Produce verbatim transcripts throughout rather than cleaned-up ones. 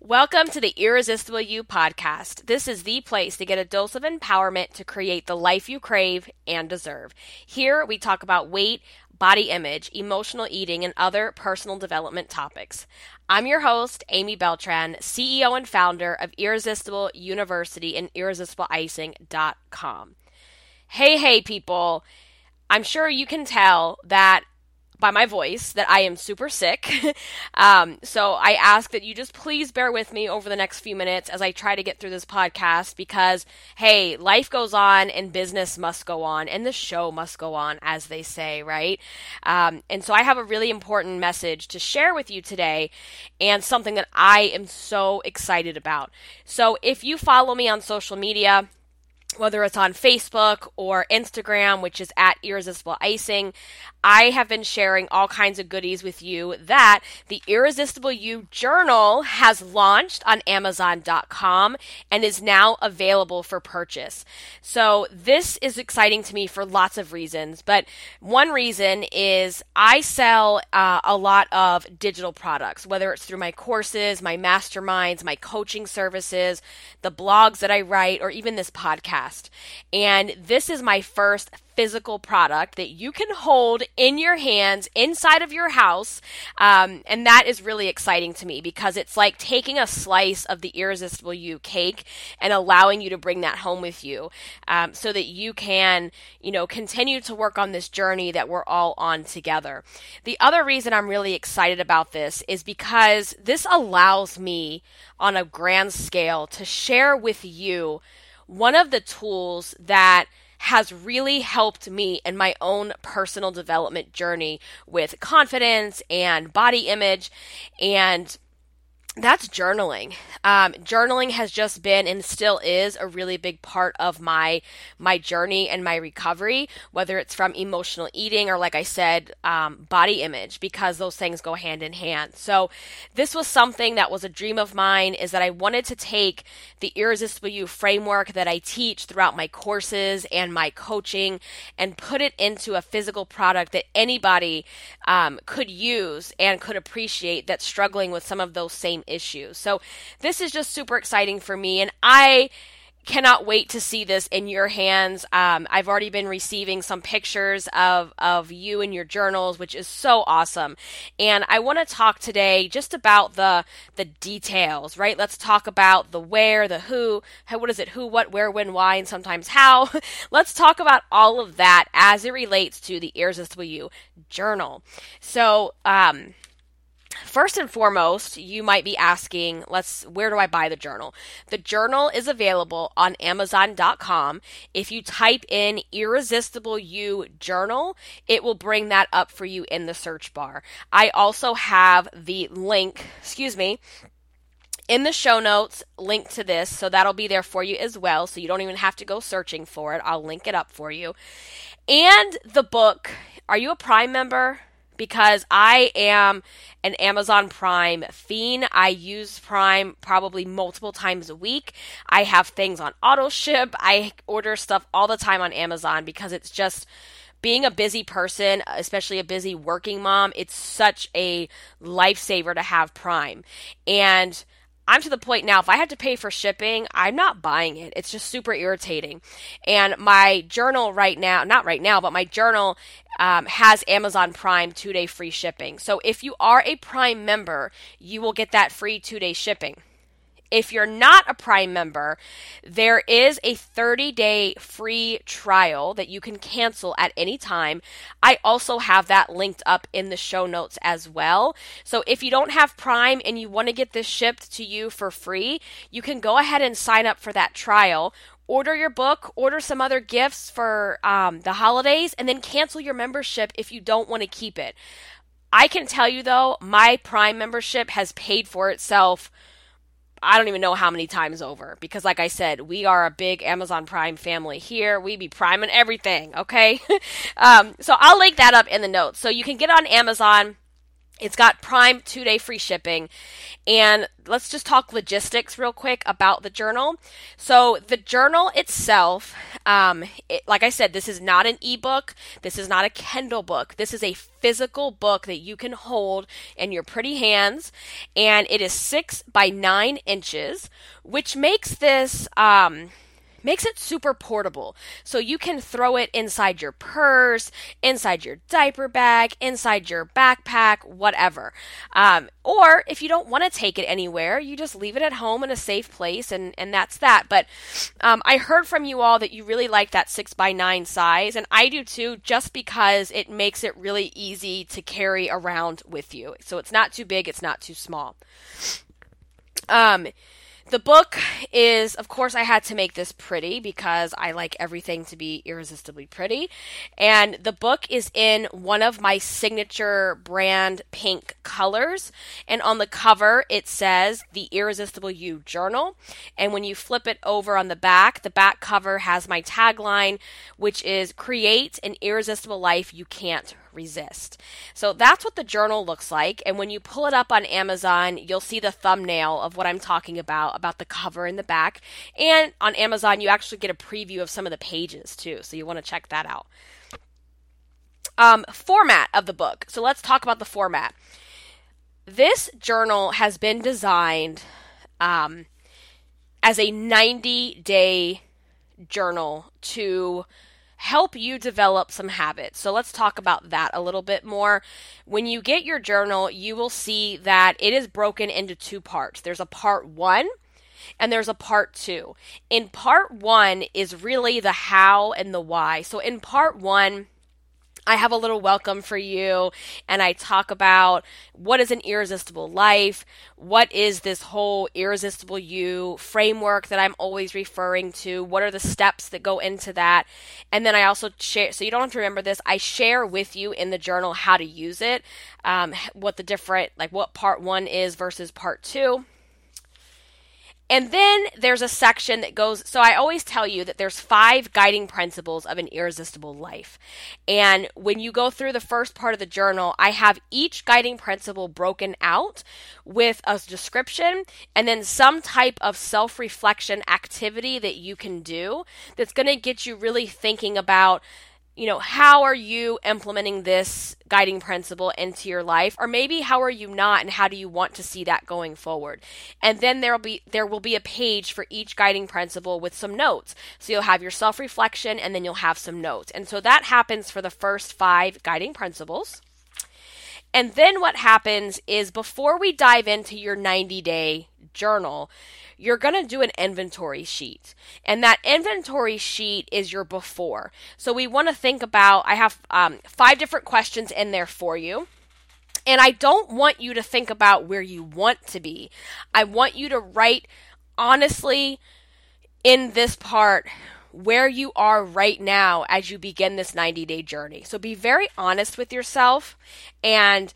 Welcome to the Irresistible You podcast. This is the place to get a dose of empowerment to create the life you crave and deserve. Here we talk about weight, body image, emotional eating, and other personal development topics. I'm your host, Amy Beltran, C E O and founder of Irresistible University and irresistible icing dot com. Hey, hey, people. I'm sure you can tell that by my voice that I am super sick. um, so I ask that you just please bear with me over the next few minutes as I try to get through this podcast because, hey, life goes on and business must go on and the show must go on, as they say, right? Um, and so I have a really important message to share with you today and something that I am so excited about. So if you follow me on social media, whether it's on Facebook or Instagram, which is at Irresistible Icing, I have been sharing all kinds of goodies with you that the Irresistible You Journal has launched on Amazon dot com and is now available for purchase. So this is exciting to me for lots of reasons, but one reason is I sell uh, a lot of digital products, whether it's through my courses, my masterminds, my coaching services, the blogs that I write, or even this podcast. And this is my first physical product that you can hold in your hands inside of your house. Um, and that is really exciting to me because it's like taking a slice of the Irresistible You cake and allowing you to bring that home with you um, so that you can, you know, continue to work on this journey that we're all on together. The other reason I'm really excited about this is because this allows me on a grand scale to share with you one of the tools that has really helped me in my own personal development journey with confidence and body image, and that's journaling. Um, journaling has just been and still is a really big part of my my journey and my recovery, whether it's from emotional eating or, like I said, um, body image, because those things go hand in hand. So this was something that was a dream of mine, is that I wanted to take the Irresistible You framework that I teach throughout my courses and my coaching and put it into a physical product that anybody um, could use and could appreciate that's struggling with some of those same issue. So this is just super exciting for me, and I cannot wait to see this in your hands. Um, I've already been receiving some pictures of, of you and your journals, which is so awesome. And I want to talk today just about the the details, right? Let's talk about the where, the who, how, what is it, who, what, where, when, why, and sometimes how. Let's talk about all of that as it relates to the Irresistible You journal. So, um, First and foremost, you might be asking, let's, where do I buy the journal? The journal is available on Amazon dot com. If you type in Irresistible You Journal, it will bring that up for you in the search bar. I also have the link, excuse me, in the show notes, link to this, so that'll be there for you as well, so you don't even have to go searching for it. I'll link it up for you. And the book, are you a Prime member? Because I am an Amazon Prime fiend. I use Prime probably multiple times a week. I have things on auto ship. I order stuff all the time on Amazon because it's just, being a busy person, especially a busy working mom, it's such a lifesaver to have Prime. And I'm to the point now, if I have to pay for shipping, I'm not buying it. It's just super irritating. And my journal right now, not right now, but my journal um, has Amazon Prime two-day free shipping. So if you are a Prime member, you will get that free two-day shipping. If you're not a Prime member, there is a thirty-day free trial that you can cancel at any time. I also have that linked up in the show notes as well. So if you don't have Prime and you want to get this shipped to you for free, you can go ahead and sign up for that trial. Order your book, order some other gifts for um, the holidays, and then cancel your membership if you don't want to keep it. I can tell you though, my Prime membership has paid for itself I don't even know how many times over, because like I said, we are a big Amazon Prime family here. We be priming everything, okay? um, so I'll link that up in the notes. So you can get on Amazon. It's got Prime two-day free shipping. And let's just talk logistics real quick about the journal. So the journal itself, um, it, like I said, this is not an ebook. This is not a Kindle book. This is a physical book that you can hold in your pretty hands. And it is six by nine inches, which makes this... Um, makes it super portable. So you can throw it inside your purse, inside your diaper bag, inside your backpack, whatever. Um, or if you don't want to take it anywhere, you just leave it at home in a safe place, and, and that's that. But um, I heard from you all that you really like that six by nine size, and I do too, just because it makes it really easy to carry around with you. So it's not too big, it's not too small. Um. The book is, of course, I had to make this pretty because I like everything to be irresistibly pretty. And the book is in one of my signature brand pink colors. And on the cover, it says The Irresistible You Journal. And when you flip it over on the back, the back cover has my tagline, which is create an irresistible life you can't resist. So that's what the journal looks like. And when you pull it up on Amazon, you'll see the thumbnail of what I'm talking about, about the cover in the back. And on Amazon, you actually get a preview of some of the pages too. So you want to check that out. Um, format of the book. So let's talk about the format. This journal has been designed um, as a ninety day journal to help you develop some habits. So let's talk about that a little bit more. When you get your journal, you will see that it is broken into two parts. There's a part one and there's a part two. In part one is really the how and the why. So in part one, I have a little welcome for you, and I talk about what is an irresistible life, what is this whole irresistible you framework that I'm always referring to, what are the steps that go into that, and then I also share, so you don't have to remember this, I share with you in the journal how to use it, um, what the different, like what part one is versus part two. And then there's a section that goes, so I always tell you that there's five guiding principles of an irresistible life. And when you go through the first part of the journal, I have each guiding principle broken out with a description and then some type of self-reflection activity that you can do that's going to get you really thinking about, you know, how are you implementing this guiding principle into your life? Or maybe how are you not, and how do you want to see that going forward? And then there'll be there will be a page for each guiding principle with some notes. So you'll have your self-reflection, and then you'll have some notes. And so that happens for the first five guiding principles. And then what happens is before we dive into your ninety day journal, you're going to do an inventory sheet. And that inventory sheet is your before. So we want to think about, I have um, five different questions in there for you. And I don't want you to think about where you want to be. I want you to write honestly in this part where you are right now as you begin this ninety day journey. So be very honest with yourself, and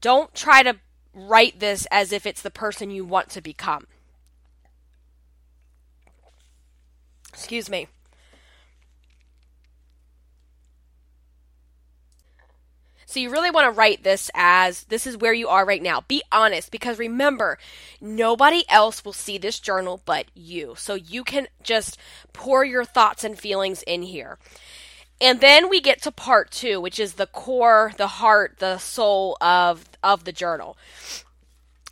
don't try to write this as if it's the person you want to become. Excuse me. So you really want to write this as, this is where you are right now. Be honest, because remember, nobody else will see this journal but you. So you can just pour your thoughts and feelings in here. And then we get to part two, which is the core, the heart, the soul of, of the journal.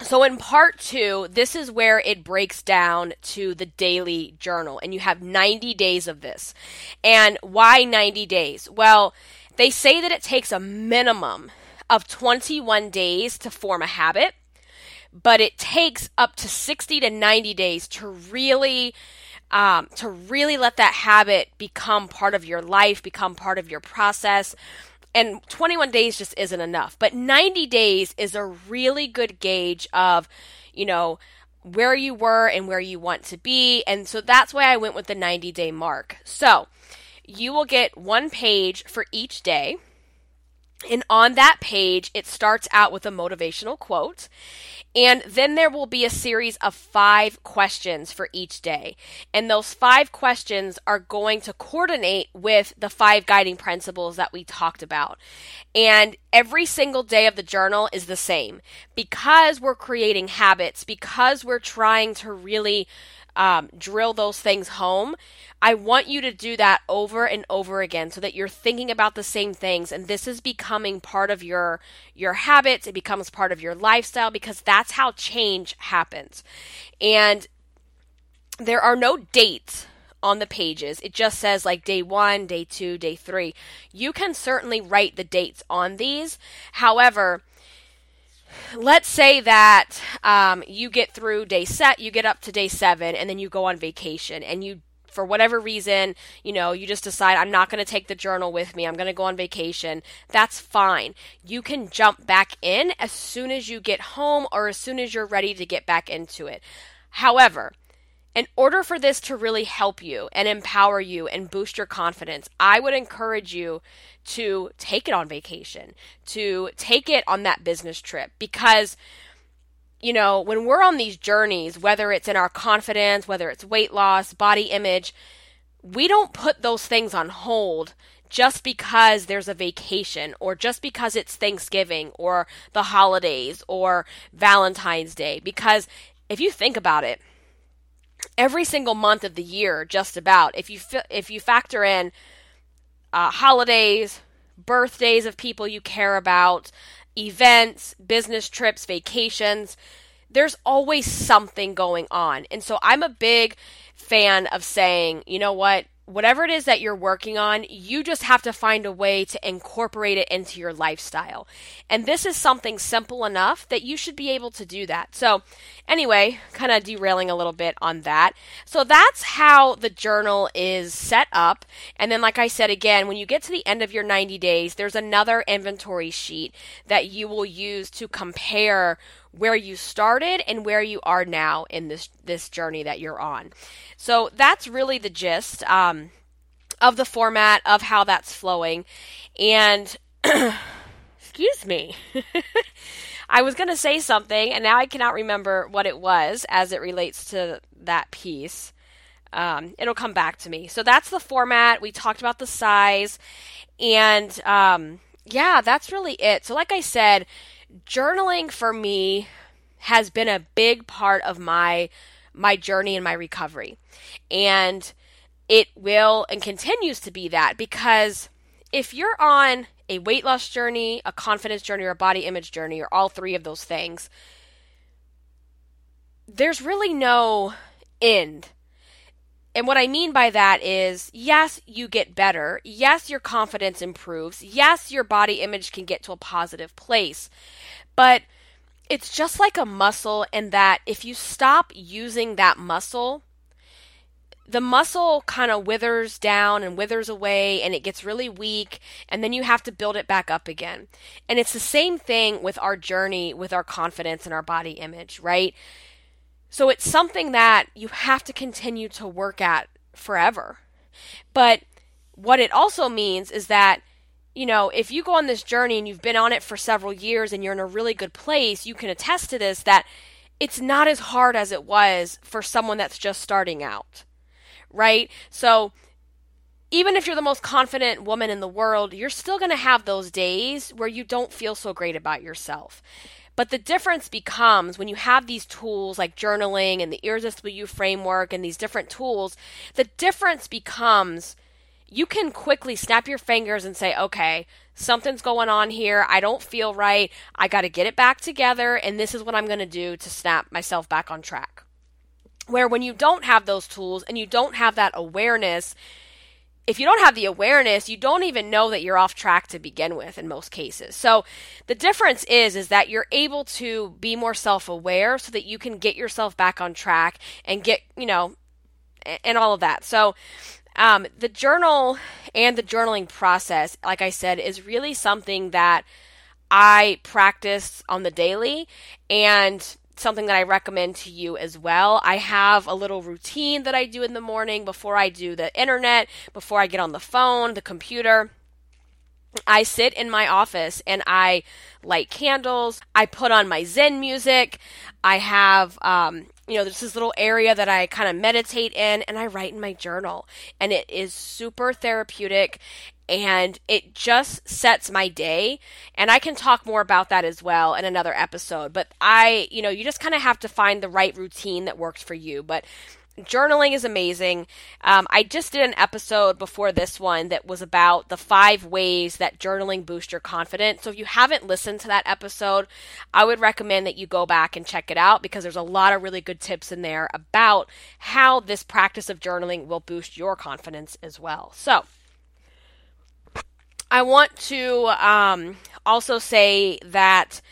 So in part two, this is where it breaks down to the daily journal, and you have ninety days of this. And why ninety days? Well, they say that it takes a minimum of twenty-one days to form a habit, but it takes up to sixty to ninety days to really um, to really let that habit become part of your life, become part of your process. And twenty-one days just isn't enough. But ninety days is a really good gauge of, you know, where you were and where you want to be. And so that's why I went with the ninety day mark. So you will get one page for each day. And on that page, it starts out with a motivational quote. And then there will be a series of five questions for each day. And those five questions are going to coordinate with the five guiding principles that we talked about. And every single day of the journal is the same. Because we're creating habits, because we're trying to really um, drill those things home, I want you to do that over and over again so that you're thinking about the same things. And this is becoming part of your, your habits. It becomes part of your lifestyle because that's That's how change happens. And there are no dates on the pages. It just says like day one, day two, day three. You can certainly write the dates on these. However, let's say that um, you get through day set, you get up to day seven, and then you go on vacation and you for whatever reason, you know, you just decide, I'm not going to take the journal with me. I'm going to go on vacation. That's fine. You can jump back in as soon as you get home or as soon as you're ready to get back into it. However, in order for this to really help you and empower you and boost your confidence, I would encourage you to take it on vacation, to take it on that business trip, because you know, when we're on these journeys, whether it's in our confidence, whether it's weight loss, body image, we don't put those things on hold just because there's a vacation or just because it's Thanksgiving or the holidays or Valentine's Day. Because if you think about it, every single month of the year, just about, if you f- if you factor in uh, holidays, birthdays of people you care about, events, business trips, vacations, there's always something going on. And so I'm a big fan of saying, you know what, whatever it is that you're working on, you just have to find a way to incorporate it into your lifestyle. And this is something simple enough that you should be able to do that. So anyway, kind of derailing a little bit on that. So that's how the journal is set up. And then like I said, again, when you get to the end of your ninety days, there's another inventory sheet that you will use to compare where you started and where you are now in this this journey that you're on. So that's really the gist um, of the format, of how that's flowing. And excuse me, I was going to say something and now I cannot remember what it was as it relates to that piece. Um, it'll come back to me. So that's the format. We talked about the size and um, yeah, that's really it. So like I said, journaling for me has been a big part of my my journey and my recovery. And it will and continues to be that, because if you're on a weight loss journey, a confidence journey, or a body image journey, or all three of those things, there's really no end. And what I mean by that is, yes, you get better. Yes, your confidence improves. Yes, your body image can get to a positive place. But it's just like a muscle in that if you stop using that muscle, the muscle kind of withers down and withers away and it gets really weak, and then you have to build it back up again. And it's the same thing with our journey, with our confidence and our body image, right? So it's something that you have to continue to work at forever. But what it also means is that, you know, if you go on this journey and you've been on it for several years and you're in a really good place, you can attest to this, that it's not as hard as it was for someone that's just starting out, right? So even if you're the most confident woman in the world, you're still going to have those days where you don't feel so great about yourself. But the difference becomes when you have these tools like journaling and the Irresistible You framework and these different tools, the difference becomes you can quickly snap your fingers and say, okay, something's going on here. I don't feel right. I got to get it back together. And this is what I'm going to do to snap myself back on track. Where when you don't have those tools and you don't have that awareness, if you don't have the awareness, you don't even know that you're off track to begin with in most cases. So the difference is, is that you're able to be more self-aware so that you can get yourself back on track and get, you know, and all of that. So um, the journal and the journaling process, like I said, is really something that I practice on the daily and something that I recommend to you as well. I have a little routine that I do in the morning before I do the internet, before I get on the phone, the computer. I sit in my office and I light candles. I put on my Zen music. I have, um, you know, there's this little area that I kind of meditate in, and I write in my journal. And it is super therapeutic, and it just sets my day. And I can talk more about that as well in another episode. But I, you know, you just kind of have to find the right routine that works for you. But journaling is amazing. Um, I just did an episode before this one that was about the five ways that journaling boosts your confidence. So if you haven't listened to that episode, I would recommend that you go back and check it out, because there's a lot of really good tips in there about how this practice of journaling will boost your confidence as well. So I want to um, also say that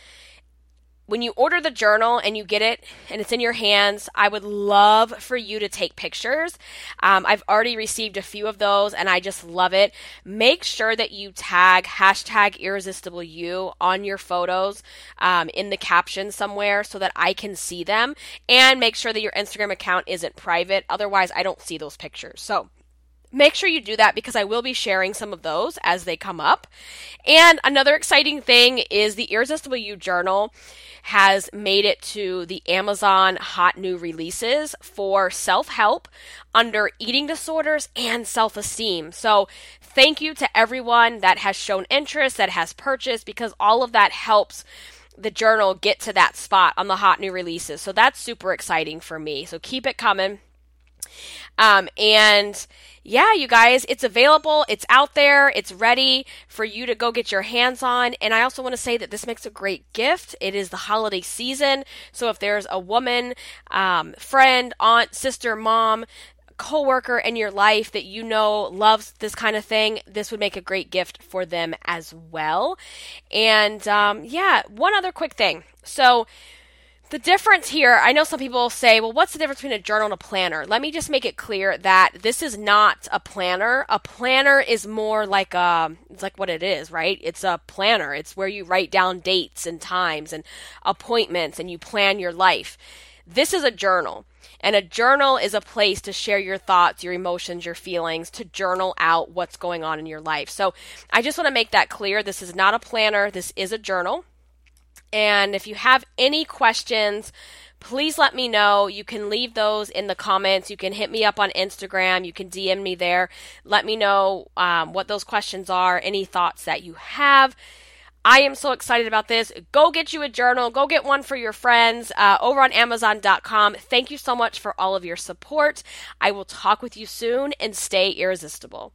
when you order the journal and you get it and it's in your hands, I would love for you to take pictures. Um, I've already received a few of those, and I just love it. Make sure that you tag hashtag Irresistible You on your photos um, in the caption somewhere so that I can see them, and make sure that your Instagram account isn't private. Otherwise, I don't see those pictures. So make sure you do that, because I will be sharing some of those as they come up. And another exciting thing is the Irresistible You Journal has made it to the Amazon hot new releases for self-help under eating disorders and self-esteem. So thank you to everyone that has shown interest, that has purchased, because all of that helps the journal get to that spot on the hot new releases. So that's super exciting for me. So keep it coming. Um, and yeah, you guys, it's available, it's out there, it's ready for you to go get your hands on. And I also want to say that this makes a great gift. It is the holiday season. So if there's a woman, um, friend, aunt, sister, mom, coworker in your life that you know loves this kind of thing, this would make a great gift for them as well. And, um, yeah, one other quick thing. So the difference here, I know some people say, well, what's the difference between a journal and a planner? Let me just make it clear that this is not a planner. A planner is more like a, it's like what it is, right? It's a planner. It's where you write down dates and times and appointments and you plan your life. This is a journal, and a journal is a place to share your thoughts, your emotions, your feelings, to journal out what's going on in your life. So I just want to make that clear. This is not a planner. This is a journal. And if you have any questions, please let me know. You can leave those in the comments. You can hit me up on Instagram. You can D M me there. Let me know um, what those questions are, any thoughts that you have. I am so excited about this. Go get you a journal. Go get one for your friends uh, over on Amazon dot com. Thank you so much for all of your support. I will talk with you soon, and stay irresistible.